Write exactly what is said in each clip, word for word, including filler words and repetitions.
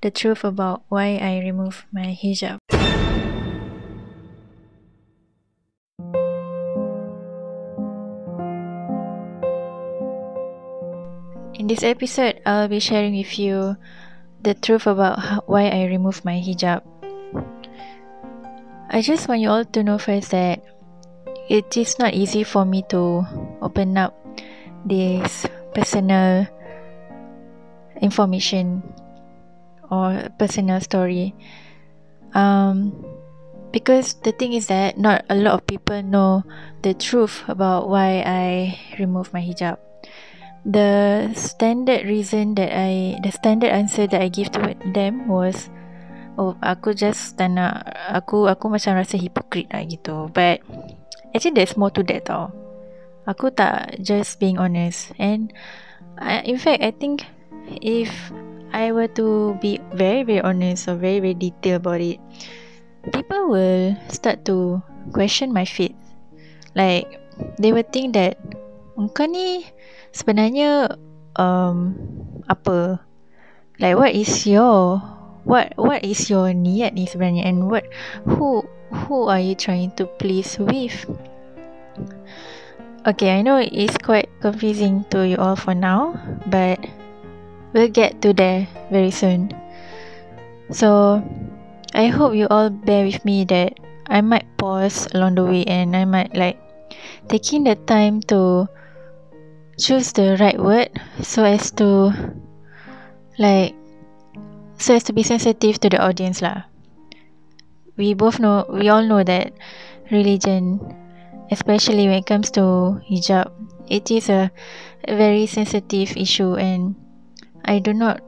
The truth about why I removed my hijab. In this episode, I'll be sharing with you the truth about how, why I removed my hijab. I just want you all to know first that it is not easy for me to open up this personal information or personal story, um, because the thing is that not a lot of people know the truth about why I removed my hijab. The standard reason that I, the standard answer that I give to them was, oh, aku just tak nak, aku, aku macam rasa hypocrite lah gitu. But actually there's more to that tau. Aku tak just being honest. And I, in fact, I think if I were to be very very honest or very very detailed about it, people will start to question my faith. Like they will think that engkau ni sebenarnya um, apa? Like what is your what what is your niat ni sebenarnya, and what who who are you trying to please with? Okay, I know it's quite confusing to you all for now, but we'll get to there very soon. So I hope you all bear with me that I might pause along the way, and I might like taking the time to choose the right word so as to like so as to be sensitive to the audience lah. We both know, we all know that religion, especially when it comes to hijab, it is a very sensitive issue, and I do not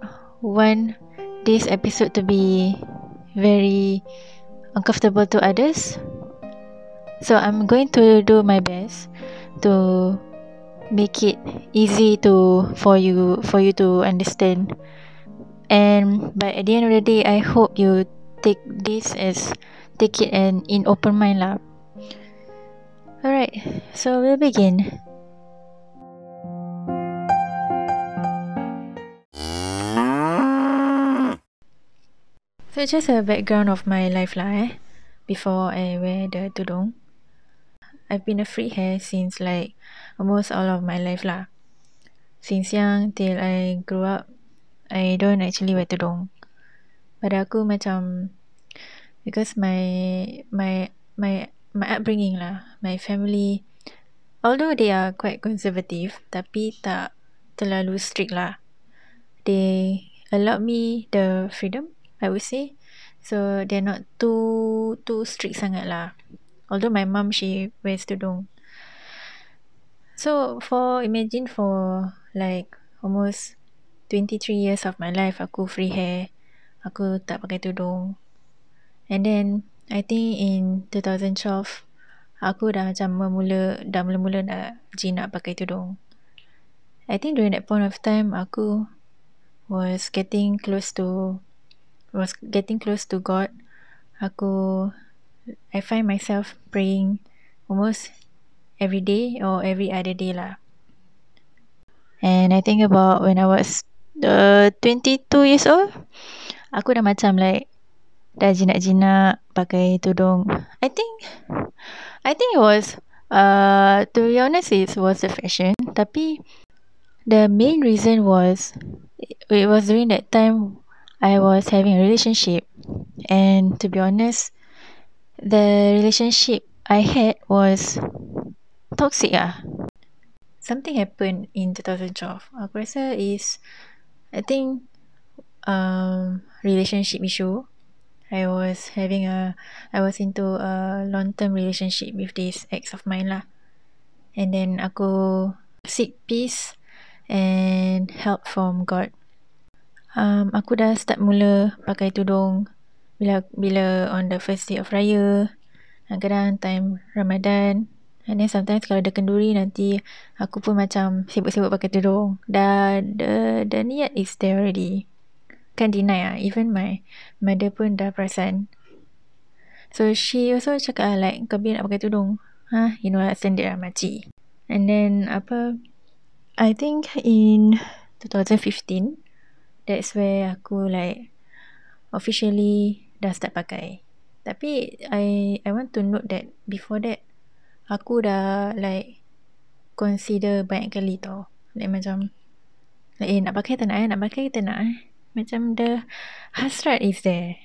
want this episode to be very uncomfortable to others. So I'm going to do my best to make it easy to for you for you to understand. And but at the end of the day, I hope you take this as take it and in open mind lah. Alright, so we'll begin. So just a background of my life lah eh. Before I wear the tudung, I've been a free hair since like almost all of my life lah. Since young till I grew up, I don't actually wear tudung. Pada aku macam, because my my my my upbringing lah, my family, although they are quite conservative, tapi tak terlalu strict lah. They allowed me the freedom, I would say. So they're not too too strict sangat lah. Although my mum, she wears tudung. So for imagine for like almost twenty-three years of my life, aku free hair, aku tak pakai tudung. And then I think in twenty twelve, aku dah macam memula dah mula-mula nak jinak pakai tudung. I think during that point of time, aku was getting close to was getting close to God. Aku, I find myself praying almost every day or every other day lah. And I think about when I was uh, twenty-two years old, aku dah macam like dah jinak-jinak pakai tudung. I think I think it was uh, to be honest, it was the fashion. Tapi the main reason was it was during that time I was having a relationship, and to be honest, the relationship I had was toxic ah. Something happened in twenty twelve. Aku rasa is, I think, um, relationship issue. I was having a, I was into a long-term relationship with this ex of mine lah. And then aku seek peace and help from God. Um, aku dah start mula pakai tudung bila bila on the first day of raya, kadang-kadang time Ramadan, and then sometimes kalau ada kenduri nanti aku pun macam sibuk-sibuk pakai tudung. Dah the, the niat is there already, can't deny ah. Even my mother pun dah perasan, so she also cakap like, kau bila nak pakai tudung, huh? You know lah, standard lah makcik. And then apa, I think in twenty fifteen, that's where aku like officially dah start pakai. Tapi I I want to note that before that aku dah like consider banyak kali tau. Like macam like, eh nak pakai tak nak eh, nak pakai tak nak eh. Macam the hasrat is there.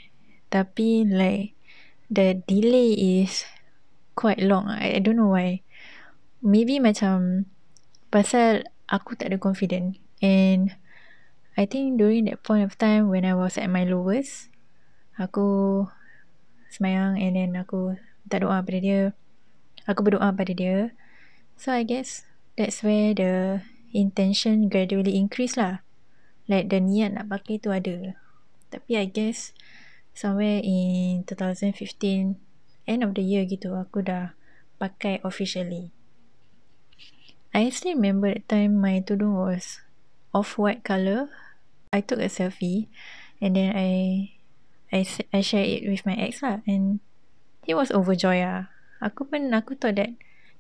Tapi like the delay is quite long. I, I don't know why. Maybe macam pasal aku tak ada confident. And I think during that point of time when I was at my lowest, aku semayang and then aku minta doa pada dia. Aku berdoa pada dia. So I guess that's where the intention gradually increase lah. Like the niat nak pakai tu ada. Tapi I guess somewhere in twenty fifteen, end of the year gitu, aku dah pakai officially. I still remember that time my tudung was off-white colour. I took a selfie and then I I, I shared it with my ex lah, and he was overjoyed lah. Aku pun, aku thought that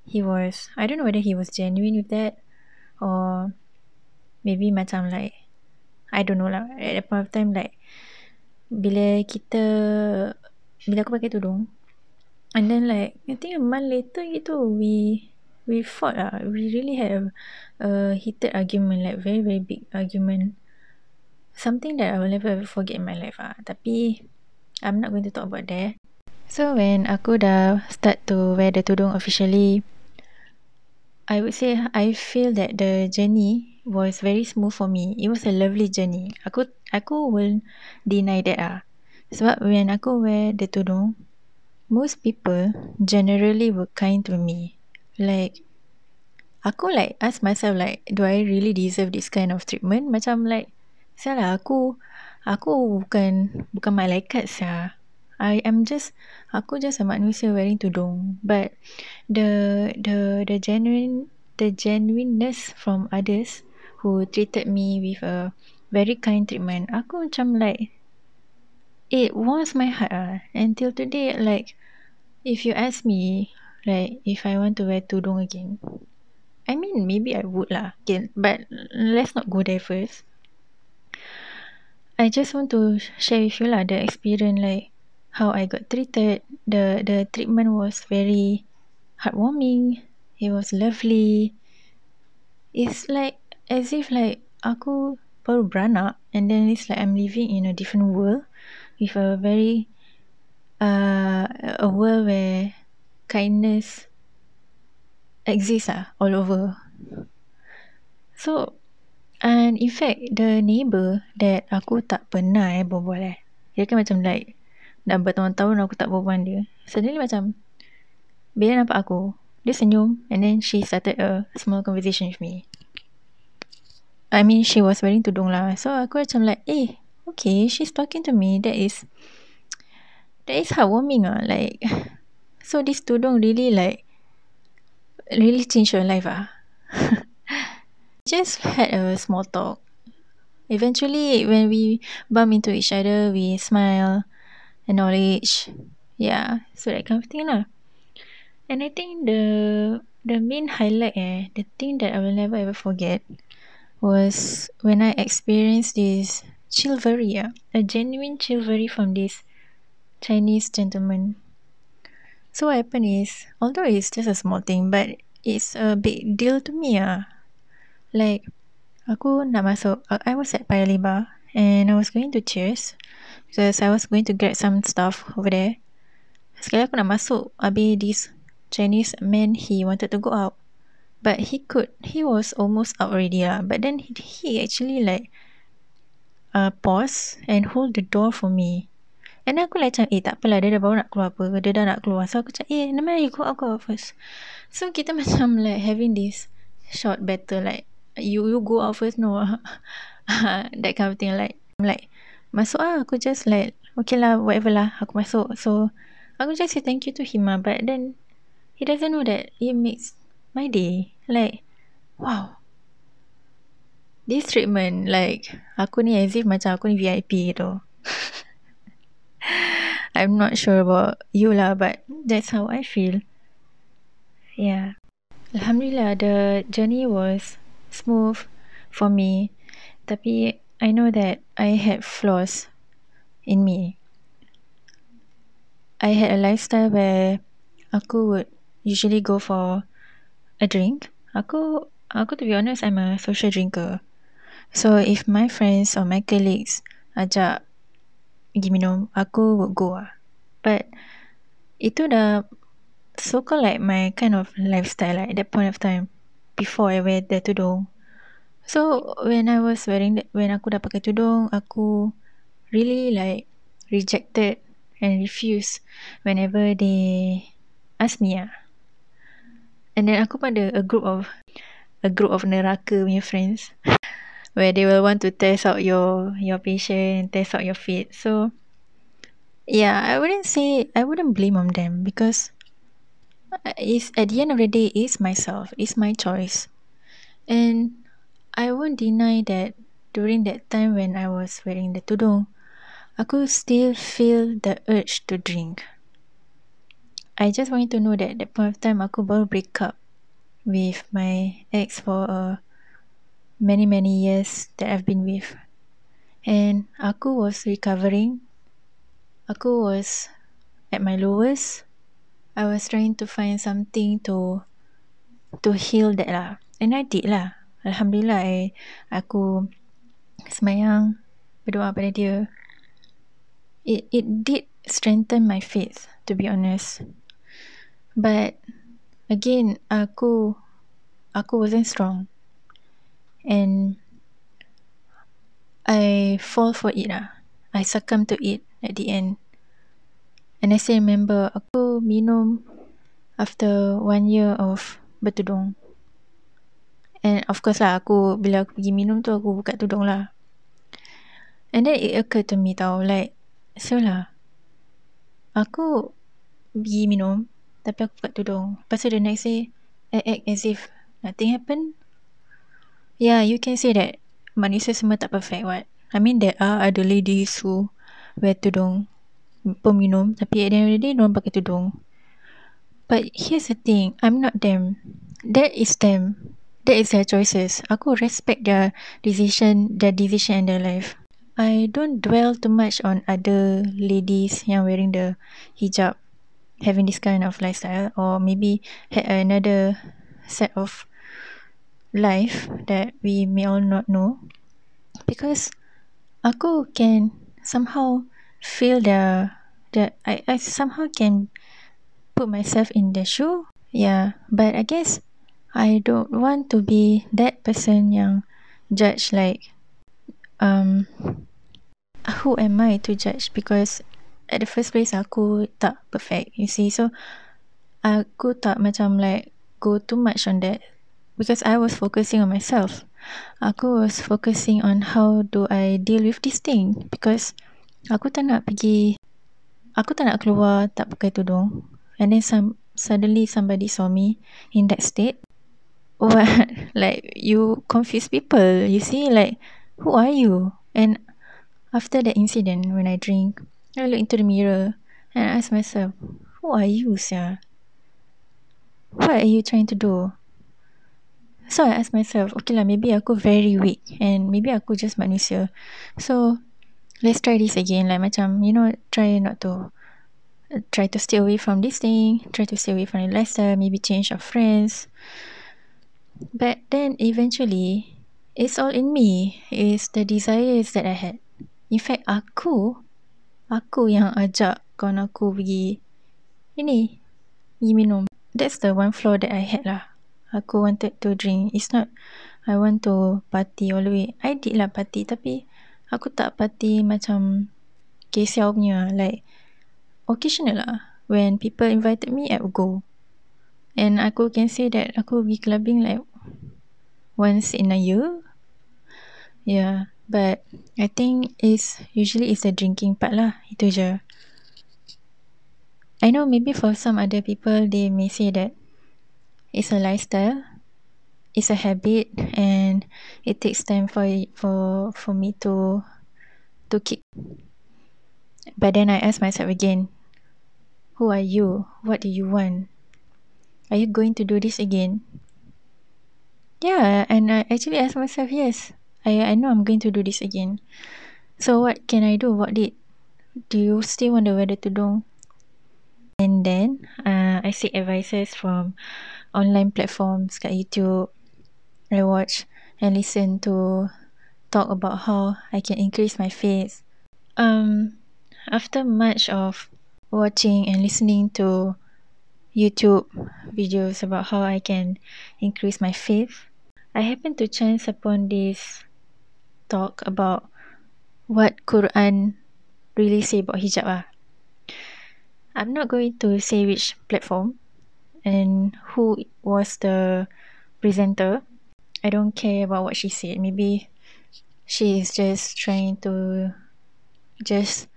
he was, I don't know whether he was genuine with that or maybe macam like, I don't know lah. At that point of time like, bila kita, bila aku pakai tudung, and then like, I think a month later gitu, we We fought lah. We really had a, a heated argument, like very very big argument. Something that I will never ever forget in my life ah. Tapi I'm not going to talk about that. So when aku dah start to wear the tudung officially, I would say I feel that the journey was very smooth for me. It was a lovely journey. Aku aku will deny that ah. Sebab when aku wear the tudung, most people generally were kind to me. Like, aku like ask myself like, do I really deserve this kind of treatment? Macam like, salah aku, aku bukan, bukan malaikat sah. I am just, aku just a manusia wearing tudung. But the, the, the genuine, the genuineness from others who treated me with a very kind treatment, aku macam like, it warms my heart lah. Until today, like, if you ask me, like, if I want to wear tudung again, I mean, maybe I would lah. Okay, but let's not go there first. I just want to share with you lah the experience, like, how I got treated. The the treatment was very heartwarming. It was lovely. It's like, as if like, aku baru beranak, and then it's like I'm living in a different world, with a very, uh, a world where kindness exists lah, all over. So, and in fact, the neighbour that aku tak pernah eh, berbual eh. Dia kan macam like, dah bertahun-tahun aku tak berbual dia. Suddenly macam, bila nampak aku, dia senyum and then she started a small conversation with me. I mean, she was wearing tudung lah. So, aku macam like, eh, okay, she's talking to me. That is, that is heartwarming lah. Like, so this tudung really like, really changed your life ah. Just had a small talk. Eventually, when we bump into each other, we smile, acknowledge, yeah, so that kind of thing lah. And I think the the main highlight eh, the thing that I will never ever forget was when I experienced this chivalry ah, a genuine chivalry from this Chinese gentleman. So what happened is, although it's just a small thing, but it's a big deal to me ah. Like, aku nak masuk, I was at Paya Lebar and I was going to Cheers because I was going to grab some stuff over there. Sekali aku nak masuk, habis this Chinese man, he wanted to go out, but he could, he was almost out already lah. But then he, he actually like, uh, pause and hold the door for me. And aku like macam, eh takpelah, dia dah baru nak keluar apa, dia dah nak keluar. So aku macam, eh nama you go out, go out first. So kita macam like having this short battle, like, you you go out first, no. That kind of thing, like, I'm like, masuk lah, aku just like, okay lah, whatever lah, aku masuk. So, aku just say thank you to him lah. But then, he doesn't know that it makes my day. Like, wow, this treatment, like, aku ni as if macam aku ni V I P gitu. I'm not sure about you lah, but that's how I feel. Yeah. Alhamdulillah, the journey was smooth for me. Tapi I know that I had flaws in me. I had a lifestyle where aku would usually go for a drink. Aku, aku to be honest, I'm a social drinker. So if my friends or my colleagues ajak pergi minum, aku would go lah. But itu dah so-called like my kind of lifestyle like, at that point of time before I wear the tudung. So when I was wearing that, when aku dah pakai tudung, aku really like rejected and refused whenever they asked me lah. And then aku pun ada a group of a group of neraka punya friends where they will want to test out your your patience, test out your faith. So yeah, I wouldn't say I wouldn't blame on them because it's at the end of the day it's myself, it's my choice. And I won't deny that during that time when I was wearing the tudung, aku still feel the urge to drink. I just want you to know that at that point of time, aku baru break up with my ex for uh, many many years that I've been with. And aku was recovering. Aku was at my lowest. I was trying to find something to to heal that lah. And I did lah. Alhamdulillah, I, aku semayang, berdoa pada dia. It it did strengthen my faith, to be honest. But again, aku aku wasn't strong. And I fall for it lah. I succumb to it at the end. And I still remember, aku minum after one year of bertudung. And of course lah, aku bila aku pergi minum tu, aku buka tudung lah. And then it occurred to me tau, like, so lah, aku pergi minum, tapi aku buka tudung. Lepas tu the next day, I act as if nothing happened. Yeah, you can say that manusia semua tak perfect, what? I mean, there are other ladies who wear tudung, peminum, tapi at the end of the day, diorang pakai tudung. But here's the thing, I'm not them. That is them. That is their choices. Aku respect their decision, their decision and their life. I don't dwell too much on other ladies yang wearing the hijab, having this kind of lifestyle, or maybe had another set of life that we may all not know. Because aku can somehow feel their, their I, I somehow can put myself in their shoe. Yeah, but I guess I don't want to be that person yang judge like, um, who am I to judge? Because at the first place, aku tak perfect, you see. So, aku tak macam like go too much on that because I was focusing on myself. Aku was focusing on how do I deal with this thing because aku tak nak pergi, aku tak nak keluar tak pakai tudung. And then some, suddenly somebody saw me in that state. What? Like, you confuse people, you see, like, who are you? And after that incident, when I drink, I look into the mirror and I ask myself, who are you, sia? What are you trying to do? So I ask myself, okay lah, maybe aku very weak and maybe aku just manusia. So, let's try this again. Like, macam, you know, try not to, uh, try to stay away from this thing, try to stay away from the lifestyle, maybe change your friends. But then eventually, it's all in me. It's the desires that I had. In fact, aku, aku yang ajak kawan aku pergi ini, pergi minum. That's the one flaw that I had lah. Aku wanted to drink. It's not I want to party all the way. I did lah party, tapi aku tak party macam kesiau punya. Like, occasional lah. When people invited me, I would go. And aku can say that aku pergi clubbing like once in a year. Yeah. But I think it's usually it's the drinking part lah. Itu je. I know maybe for some other people, they may say that it's a lifestyle, it's a habit, and it takes time for for for me to to kick. But then I ask myself again, who are you? What do you want? Are you going to do this again? Yeah, and I actually asked myself, yes, I I know I'm going to do this again. So what can I do about it? do you still wonder whether to do? And then uh, I seek advices from online platforms kat YouTube. I watch and listen to talk about how I can increase my faith. Um, after much of watching and listening to YouTube videos about how I can increase my faith, I happened to chance upon this talk about what Quran really say about hijab ah. I'm not going to say which platform and who was the presenter. I don't care about what she said. Maybe she is just trying to just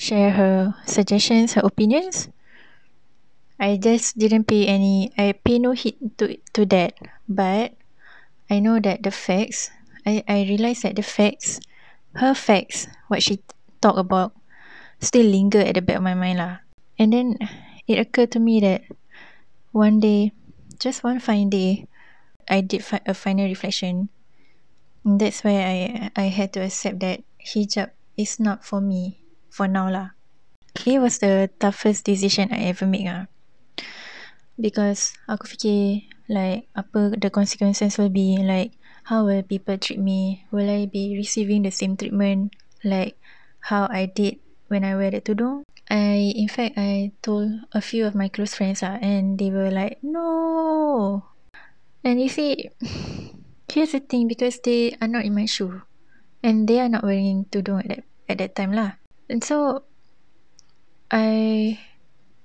share her suggestions, her opinions. I just didn't pay any, I pay no heed to to that. But I know that the facts, I, I realised that the facts, her facts, what she talked about, still linger at the back of my mind lah. And then it occurred to me that one day, just one fine day, I did fi- a final reflection. And that's where I, I had to accept that hijab is not for me for now lah. It was the toughest decision I ever made lah. Because aku fikir like apa the consequences will be, like how will people treat me? Will I be receiving the same treatment like how I did when I wear the tudung? I in fact I told a few of my close friends lah, and they were like, no. And you see, here's the thing, because they are not in my shoe, and they are not wearing tudung at that at that time lah. And so I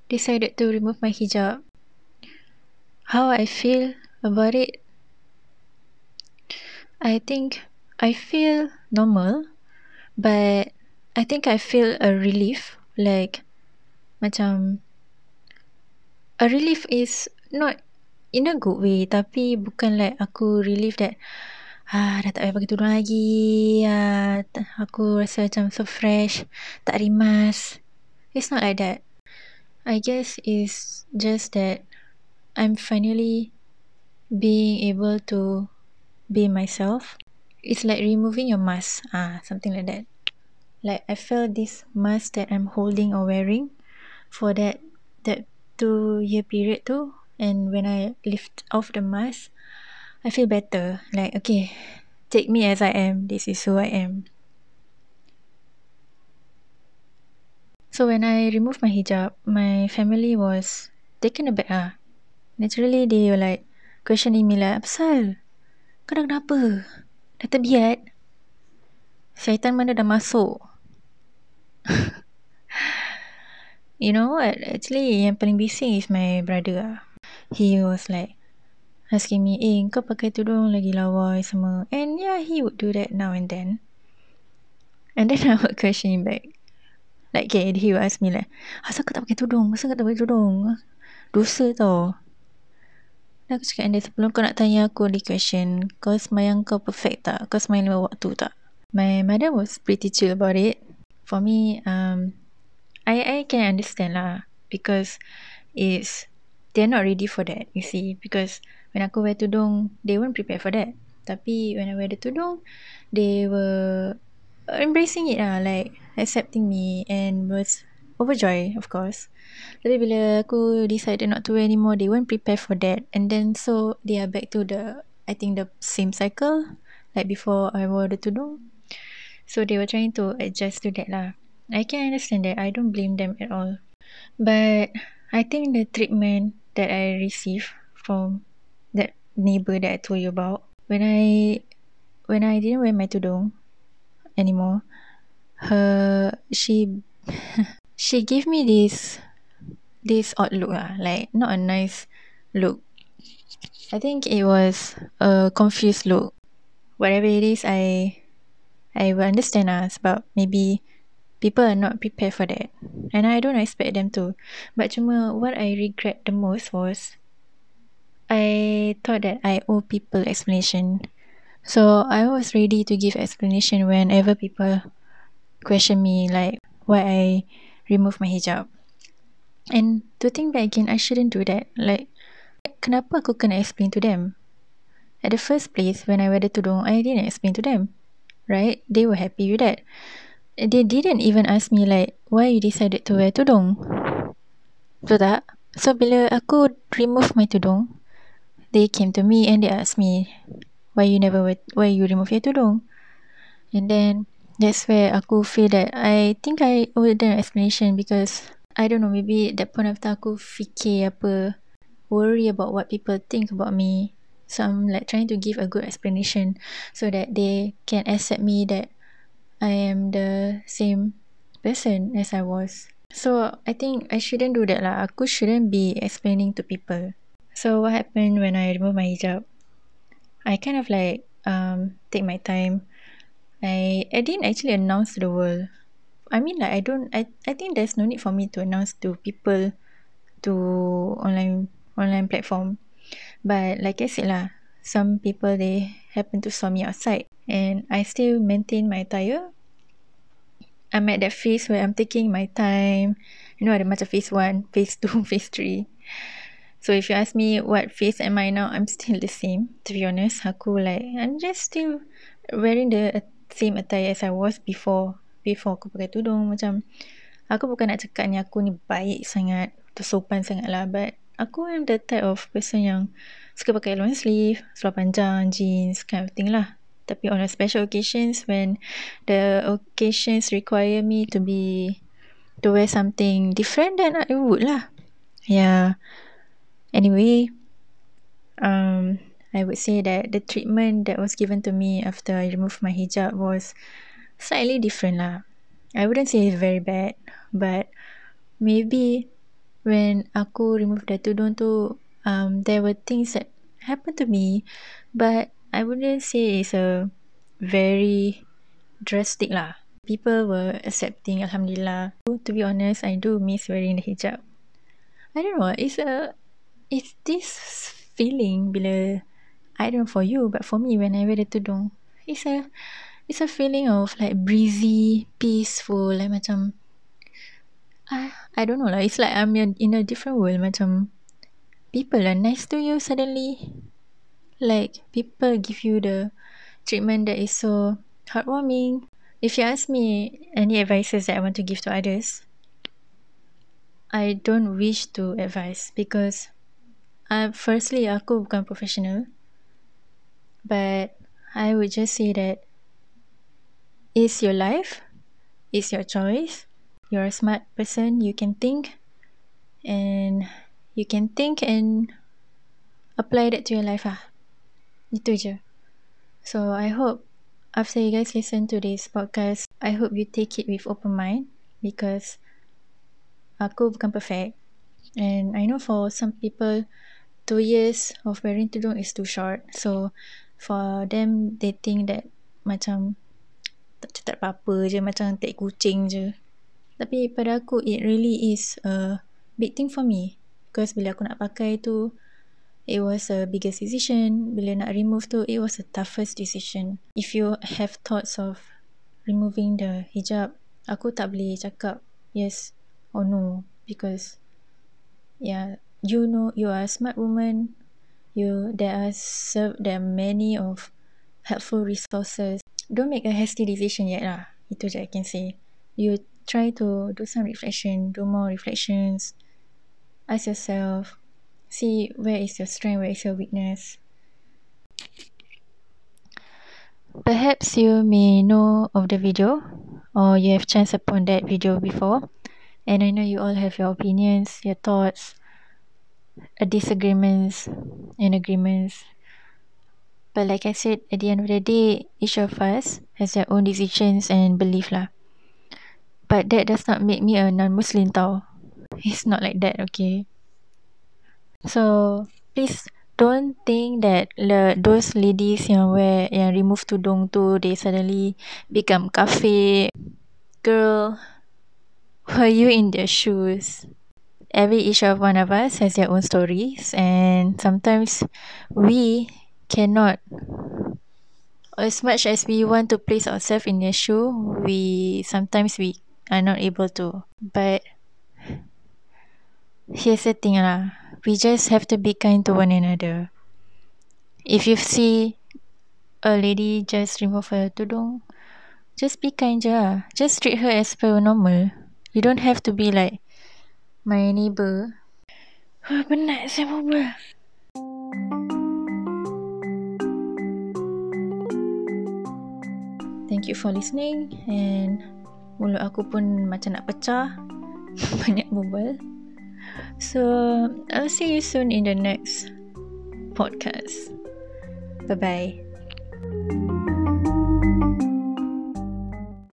decided to remove my hijab. How I feel about it, I think I feel normal, but I think I feel a relief, like macam a relief is not in a good way, tapi bukan like aku relief that ah, dah tak payah pakai tudung lagi, ah, aku rasa macam so fresh, tak rimas. It's not like that. I guess it's just that I'm finally being able to be myself. It's like removing your mask, ah, something like that. Like I felt this mask that I'm holding or wearing for that that two year period too. And when I lift off the mask, I feel better. Like okay, take me as I am. This is who I am. So when I removed my hijab, my family was taken aback ah. Naturally, they were like questioning me lah, apasal? Kau dah kenapa? Dah terbiat? Syaitan mana dah masuk? You know what? Actually, yang paling bising is my brother lah. He was like asking me, eh, kau pakai tudung lagi lawa semua. And yeah, he would do that now and then. And then I would question him back. Like, okay, he would ask me like, asal kau tak pakai tudung? Asal kau tak pakai tudung? Dosa tau. Dan aku cakap, Anda, sebelum kau nak tanya aku the question, kau semayang kau perfect tak? Kau semayang lima waktu tak? My mother was pretty chill about it. For me, um, I, I can understand lah. Because it's, they're not ready for that, you see. Because when aku wear tudung, they weren't prepared for that. Tapi when I wear the tudung, they were embracing it lah. Like, accepting me and was overjoyed, of course. Tapi bila aku decided not to wear anymore, they weren't prepared for that. And then so they are back to the, I think the same cycle like before I wore the tudung. So they were trying to adjust to that lah. I can understand that. I don't blame them at all. But I think the treatment that I received from that neighbour that I told you about, when I when I didn't wear my tudung anymore, her she she gave me this this odd look lah, like not a nice look. I think it was a confused look. Whatever it is, I I will understand lah, sebab maybe people are not prepared for that, and I don't expect them to. But cuma what I regret the most was I thought that I owe people explanation, so I was ready to give explanation whenever people question me like why I remove my hijab. And to think back again, I shouldn't do that. Like, kenapa aku kena explain to them? At the first place, when I wear the tudung, I didn't explain to them, right? They were happy with that. they didn't even ask me like, why you decided to wear tudung? Betul tak? So bila aku remove my tudung, they came to me and they asked me, why you never wear, why you remove your tudung? And then that's where aku feel that I think I owed them an explanation, because I don't know, maybe at that point of time aku fikir apa, worry about what people think about me. So I'm like trying to give a good explanation so that they can accept me that I am the same person as I was. So I think I shouldn't do that lah. Aku shouldn't be explaining to people. So what happened when I removed my hijab? I kind of like um take my time. I I didn't actually announce to the world. I mean like I don't I, I think there's no need for me to announce to people, to online online platform. But like I said lah, some people they happen to saw me outside, and I still maintain my attire. I'm at that phase where I'm taking my time. You know, ada macam phase one, phase two, phase three. So if you ask me what phase am I now, I'm still the same. To be honest, aku like I'm just still wearing the same attire as I was before. Before aku pakai tudung, macam aku bukan nak cakap ni aku ni baik sangat, tersopan sangat lah, but aku am the type of person yang suka pakai long sleeve, seluar panjang, jeans, kind of thing lah. Tapi on a special occasions, when the occasions require me to be, to wear something different, then I would lah. Yeah. Anyway, um, I would say that the treatment that was given to me after I removed my hijab was slightly different lah. I wouldn't say it's very bad, but maybe when aku remove the tudung tu, um, there were things that happened to me, but I wouldn't say it's a very drastic lah. People were accepting, alhamdulillah. To be honest, I do miss wearing the hijab. I don't know, it's a, it's this feeling bila, I don't know for you, but for me when I wear the tudung, it's a, it's a feeling of like breezy, peaceful, like macam, I, I don't know lah. It's like I'm in a different world. Macam people are nice to you suddenly. Like people give you the treatment that is so heartwarming. If you ask me any advices that I want to give to others, I don't wish to advise, because I, firstly aku bukan professional. But I would just say that it's your life, it's your choice. You're a smart person, you can think and you can think and apply that to your life ah. Itu je. So I hope after you guys listen to this podcast, I hope you take it with open mind, because aku bukan perfect, and I know for some people two years of wearing tudung is too short. So for them, they think that macam tak apa-apa je, macam tak kucing je. Tapi pada aku, it really is a big thing for me. Because bila aku nak pakai tu, it was a biggest decision. Bila nak remove tu, it was the toughest decision. If you have thoughts of removing the hijab, aku tak boleh cakap yes or no. Because, yeah, you know, you are a smart woman. You there are serve, there are many of helpful resources. Don't make a hasty decision yet lah. Itu je I can say. You try to do some reflection, do more reflections, ask yourself, see where is your strength, where is your weakness. Perhaps you may know of the video, or you have chanced upon that video before, and I know you all have your opinions, your thoughts, disagreements and agreements. But like I said, at the end of the day, each of us has their own decisions and belief lah. But that does not make me a non-Muslim tau. It's not like that, okay? So, please don't think that le, those ladies yang wear, yang remove tudung tu, they suddenly become kafir. Girl, were you in their shoes? Every each of one of us has their own stories, and sometimes we cannot, as much as we want to place ourselves in their shoe, we, sometimes we are not able to. But here's the thing lah, we just have to be kind to one another. If you see a lady just remove her tudung, just be kind je. Just treat her as per normal. You don't have to be like my neighbour. Huh, penat saya berbual. Thank you for listening. And mulut aku pun macam nak pecah. Banyak berbual. So, I'll see you soon in the next podcast. Bye-bye.